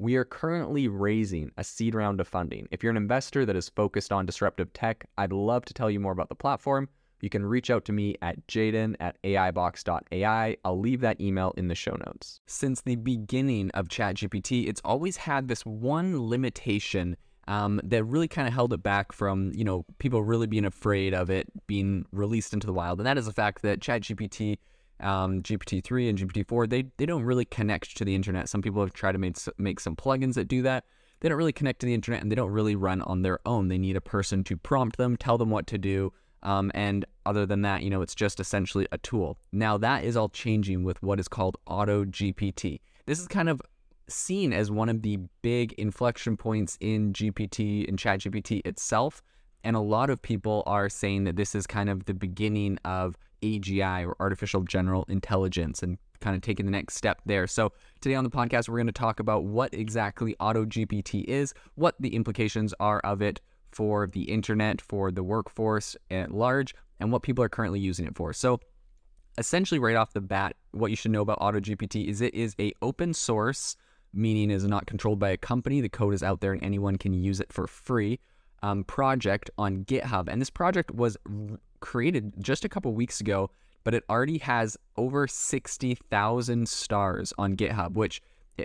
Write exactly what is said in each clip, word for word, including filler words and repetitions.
We are currently raising a seed round of funding. If you're an investor that is focused on disruptive tech, I'd love to tell you more about the platform. You can reach out to me at Jaeden at A I box dot A I. I'll leave that email in the show notes. Since the beginning of ChatGPT, it's always had this one limitation um, that really kind of held it back from, you know, people really being afraid of it being released into the wild. And that is the fact that ChatGPT, Um, G P T three and G P T four, they they don't really connect to the internet. Some people have tried to make, make some plugins that do that. They don't really connect to the internet, and they don't really run on their own. They need a person to prompt them, tell them what to do. Um, and other than that, you know, it's just essentially a tool. Now that is all changing with what is called Auto G P T. This is kind of seen as one of the big inflection points in G P T and ChatGPT itself. And a lot of people are saying that this is kind of the beginning of A G I, or artificial general intelligence, and kind of taking the next step there. So today on the podcast, we're going to talk about what exactly Auto G P T is, what the implications are of it for the internet, for the workforce at large, and what people are currently using it for. So essentially right off the bat, what you should know about Auto G P T is it is a open source, meaning is not controlled by a company. The code is out there and anyone can use it for free. Um, project on GitHub, and this project was r- created just a couple weeks ago, but it already has over sixty thousand stars on GitHub, which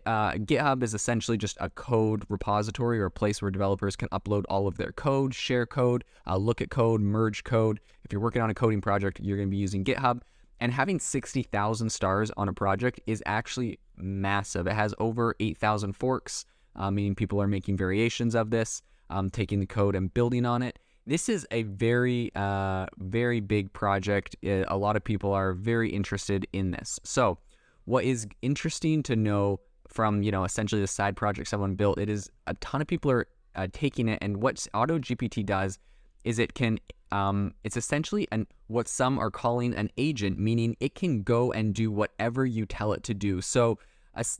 uh, GitHub is essentially just a code repository, or a place where developers can upload all of their code, share code, uh, look at code, merge code. If you're working on a coding project, you're going to be using GitHub, and having sixty thousand stars on a project is actually massive. It has over eight thousand forks, uh, meaning people are making variations of this. Um, taking the code and building on it. This is a very, uh, very big project. A lot of people are very interested in this. So what is interesting to know from, you know, essentially the side project someone built, it is a ton of people are uh, taking it. And what Auto G P T does is it can, um, it's essentially an, what some are calling an agent, meaning it can go and do whatever you tell it to do. So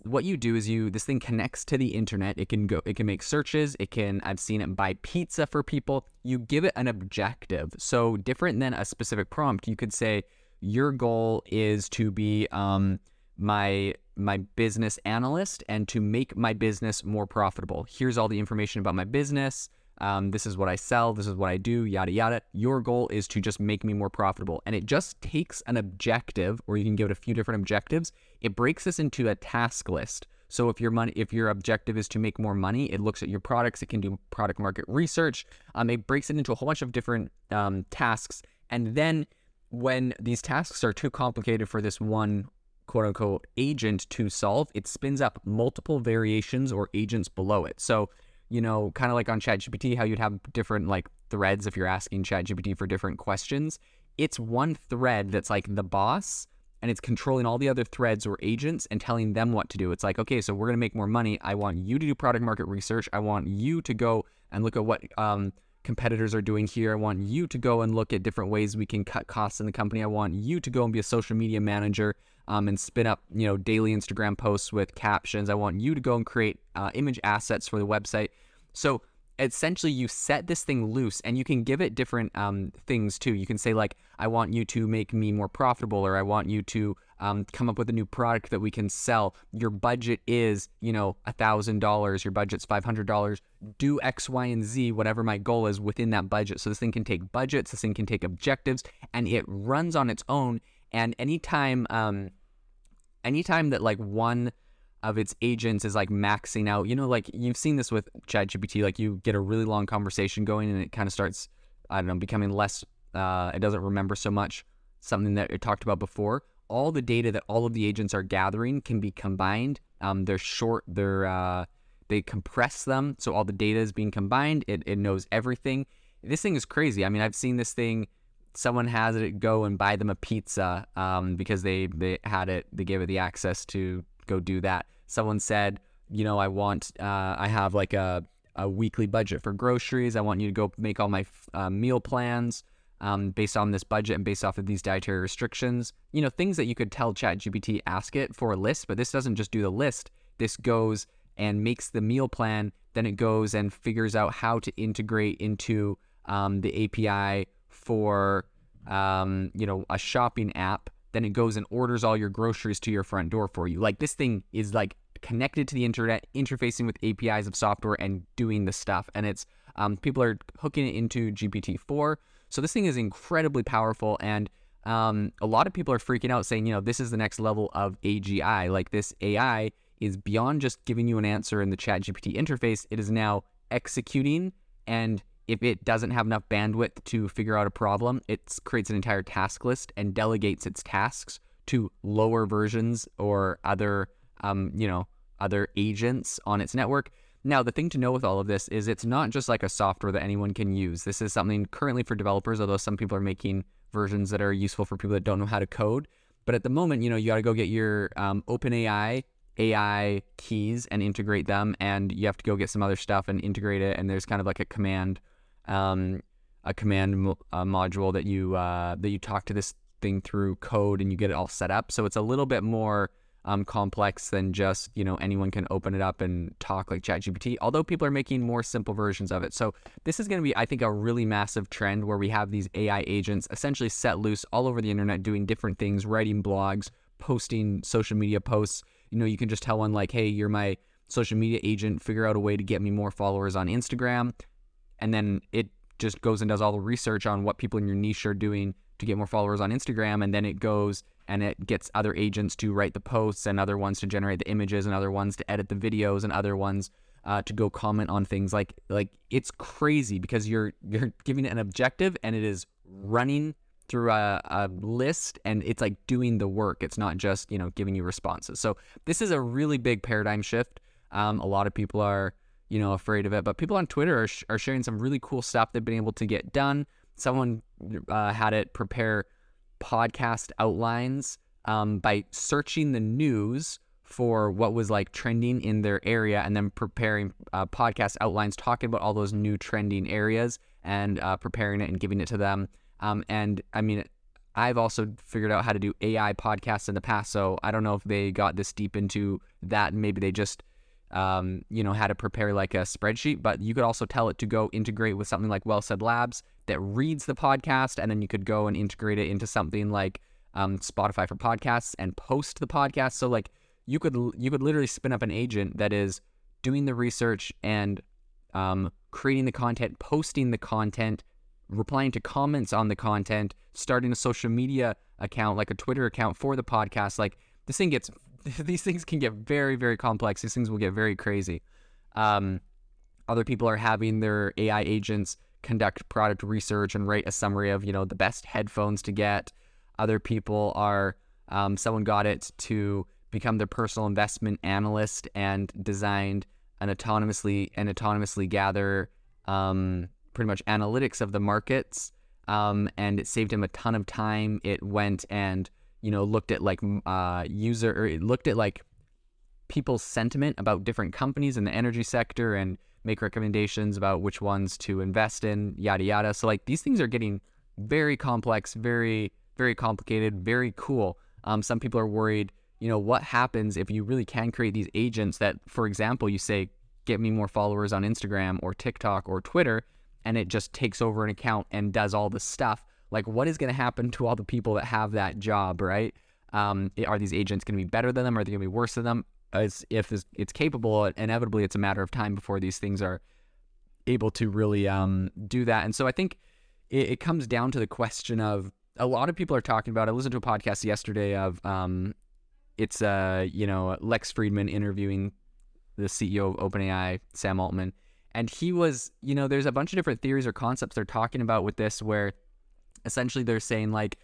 what you do is you, this thing connects to the internet. It can go, it can make searches. It can, I've seen it buy pizza for people. You give it an objective. So different than a specific prompt, you could say, your goal is to be um, my, my business analyst and to make my business more profitable. Here's all the information about my business. Um, this is what I sell. This is what I do, yada, yada. Your goal is to just make me more profitable. And it just takes an objective, or you can give it a few different objectives. It breaks this into a task list. So if your money, if your objective is to make more money, it looks at your products. It can do product market research. Um, it breaks it into a whole bunch of different um, tasks. And then when these tasks are too complicated for this one quote unquote agent to solve, it spins up multiple variations or agents below it. So you know, kind of like on ChatGPT, how you'd have different like threads if you're asking ChatGPT for different questions. It's one thread that's like the boss, and it's controlling all the other threads or agents and telling them what to do. It's like, okay, so we're going to make more money. I want you to do product market research. I want you to go and look at what um, competitors are doing here. I want you to go and look at different ways we can cut costs in the company. I want you to go and be a social media manager Um, and spin up, you know, daily Instagram posts with captions. I want you to go and create uh, image assets for the website. So essentially you set this thing loose, and you can give it different um, things too. You can say like, I want you to make me more profitable, or I want you to um, come up with a new product that we can sell. Your budget is, you know, a thousand dollars. Your budget's five hundred dollars. Do X, Y, and Z, whatever my goal is within that budget. So this thing can take budgets, this thing can take objectives, and it runs on its own. And anytime, um, anytime that like one of its agents is like maxing out. You know, like you've seen this with ChatGPT, like you get a really long conversation going and it kind of starts, I don't know, becoming less, uh, it doesn't remember so much something that it talked about before. All the data that all of the agents are gathering can be combined. Um, they're short, they're, uh, they compress them. So all the data is being combined. It, it knows everything. This thing is crazy. I mean, I've seen this thing, someone has it go and buy them a pizza um, because they, they had it, they gave it the access to go do that. Someone said, you know, I want, uh, I have like a, a weekly budget for groceries. I want you to go make all my uh, meal plans um, based on this budget and based off of these dietary restrictions. You know, things that you could tell ChatGPT, ask it for a list, but this doesn't just do the list. This goes and makes the meal plan. Then it goes and figures out how to integrate into um, the A P I for, um, you know, a shopping app. Then it goes and orders all your groceries to your front door for you. Like this thing is like connected to the internet, interfacing with A P Is of software and doing the stuff. And it's, um, people are hooking it into G P T four. So this thing is incredibly powerful. And um, a lot of people are freaking out saying, you know, this is the next level of A G I. Like this A I is beyond just giving you an answer in the ChatGPT interface. It is now executing, and if it doesn't have enough bandwidth to figure out a problem, it creates an entire task list and delegates its tasks to lower versions or other, um, you know, other agents on its network. Now, the thing to know with all of this is it's not just like a software that anyone can use. This is something currently for developers, although some people are making versions that are useful for people that don't know how to code. But at the moment, you know, you got to go get your um, OpenAI A I keys and integrate them, and you have to go get some other stuff and integrate it. And there's kind of like a command um a command mo uh, module that you uh that you talk to this thing through code and you get it all set up. So it's a little bit more um complex than just, you know, anyone can open it up and talk like ChatGPT, although people are making more simple versions of it. So this is going to be, I think, a really massive trend where we have these A I agents essentially set loose all over the internet doing different things, writing blogs, posting social media posts. You know, you can just tell one like, hey, you're my social media agent, figure out a way to get me more followers on Instagram. And then it just goes and does all the research on what people in your niche are doing to get more followers on Instagram. And then it goes and it gets other agents to write the posts and other ones to generate the images and other ones to edit the videos and other ones uh, to go comment on things. Like, like it's crazy because you're, you're giving it an objective and it is running through a, a list, and it's like doing the work. It's not just, you know, giving you responses. So this is a really big paradigm shift. Um, a lot of people are, you know, afraid of it, but people on Twitter are, sh are sharing some really cool stuff they've been able to get done. Someone uh, had it prepare podcast outlines um, by searching the news for what was like trending in their area and then preparing uh, podcast outlines, talking about all those new trending areas and uh, preparing it and giving it to them. Um, and I mean, I've also figured out how to do A I podcasts in the past, so I don't know if they got this deep into that. Maybe they just Um, you know, how to prepare like a spreadsheet, but you could also tell it to go integrate with something like Well Said Labs that reads the podcast, and then you could go and integrate it into something like um, Spotify for podcasts and post the podcast. So like you could you could literally spin up an agent that is doing the research and um, creating the content, posting the content, replying to comments on the content, starting a social media account like a Twitter account for the podcast. Like this thing gets. These things can get very, very complex. These things will get very crazy. Um, other people are having their A I agents conduct product research and write a summary of, you know, the best headphones to get. Other people are, um, someone got it to become their personal investment analyst and designed an autonomously and autonomously gather um, pretty much analytics of the markets. Um, and it saved him a ton of time. It went and you know, looked at like uh, user, or it looked at like people's sentiment about different companies in the energy sector and make recommendations about which ones to invest in, yada, yada. So like these things are getting very complex, very, very complicated, very cool. Um, some people are worried, you know, what happens if you really can create these agents that, for example, you say, get me more followers on Instagram or TikTok or Twitter, and it just takes over an account and does all this stuff. Like, what is going to happen to all the people that have that job, right? Um, are these agents going to be better than them? Are they going to be worse than them? As if it's capable, inevitably, it's a matter of time before these things are able to really um, do that. And so I think it, it comes down to the question of, a lot of people are talking about, I listened to a podcast yesterday of um, it's uh you know Lex Friedman interviewing the C E O of OpenAI, Sam Altman, and he was, you know, there's a bunch of different theories or concepts they're talking about with this, where essentially they're saying like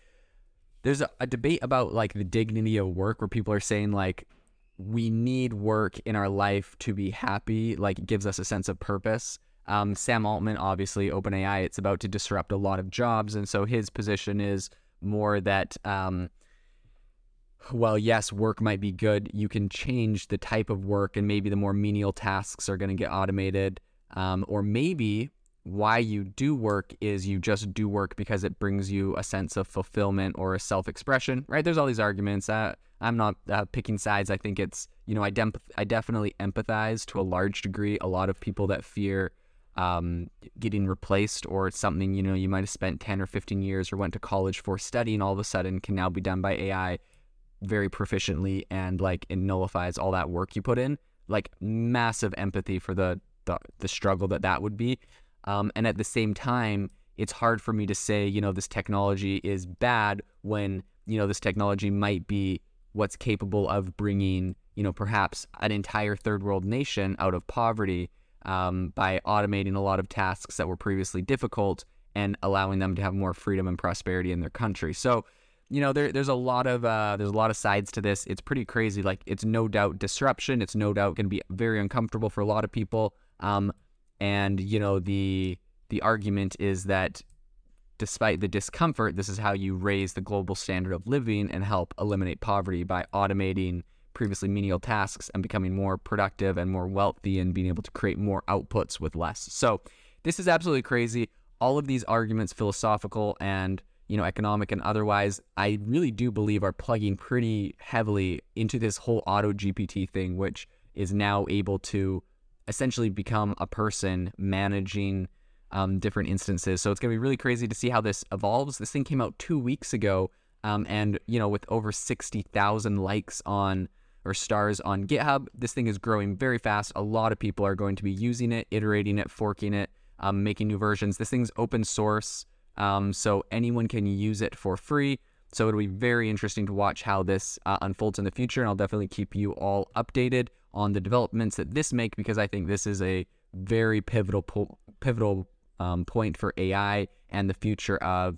there's a, a debate about like the dignity of work, where people are saying like we need work in our life to be happy, like it gives us a sense of purpose. Um, Sam Altman, obviously OpenAI, it's about to disrupt a lot of jobs, and so his position is more that um, well, yes, work might be good, you can change the type of work, and maybe the more menial tasks are going to get automated, um, or maybe why you do work is you just do work because it brings you a sense of fulfillment or a self-expression, right? There's all these arguments. Uh, I'm not uh, picking sides. I think it's, you know, I, dem- I definitely empathize to a large degree a lot of people that fear um, getting replaced, or something, you know, you might have spent ten or fifteen years or went to college for studying, all of a sudden can now be done by A I very proficiently, and like it nullifies all that work you put in. Like massive empathy for the the, the struggle that that would be. Um, and at the same time, it's hard for me to say, you know, this technology is bad when, you know, this technology might be what's capable of bringing, you know, perhaps an entire third world nation out of poverty um, by automating a lot of tasks that were previously difficult and allowing them to have more freedom and prosperity in their country. So, you know, there, there's a lot of uh, there's a lot of sides to this. It's pretty crazy. Like, it's no doubt disruption. It's no doubt going to be very uncomfortable for a lot of people. Um, and, you know, the the argument is that despite the discomfort, this is how you raise the global standard of living and help eliminate poverty by automating previously menial tasks and becoming more productive and more wealthy and being able to create more outputs with less. So this is absolutely crazy. All of these arguments, philosophical and, you know, economic and otherwise, I really do believe are plugging pretty heavily into this whole Auto G P T thing, which is now able to essentially become a person managing um, different instances. So it's going to be really crazy to see how this evolves. This thing came out two weeks ago, um, and, you know, with over sixty thousand likes on, or stars on GitHub, this thing is growing very fast. A lot of people are going to be using it, iterating it, forking it, um, making new versions. This thing's open source. Um, so anyone can use it for free. So it'll be very interesting to watch how this uh, unfolds in the future. And I'll definitely keep you all updated on the developments that this make, because I think this is a very pivotal po- pivotal um, point for A I and the future of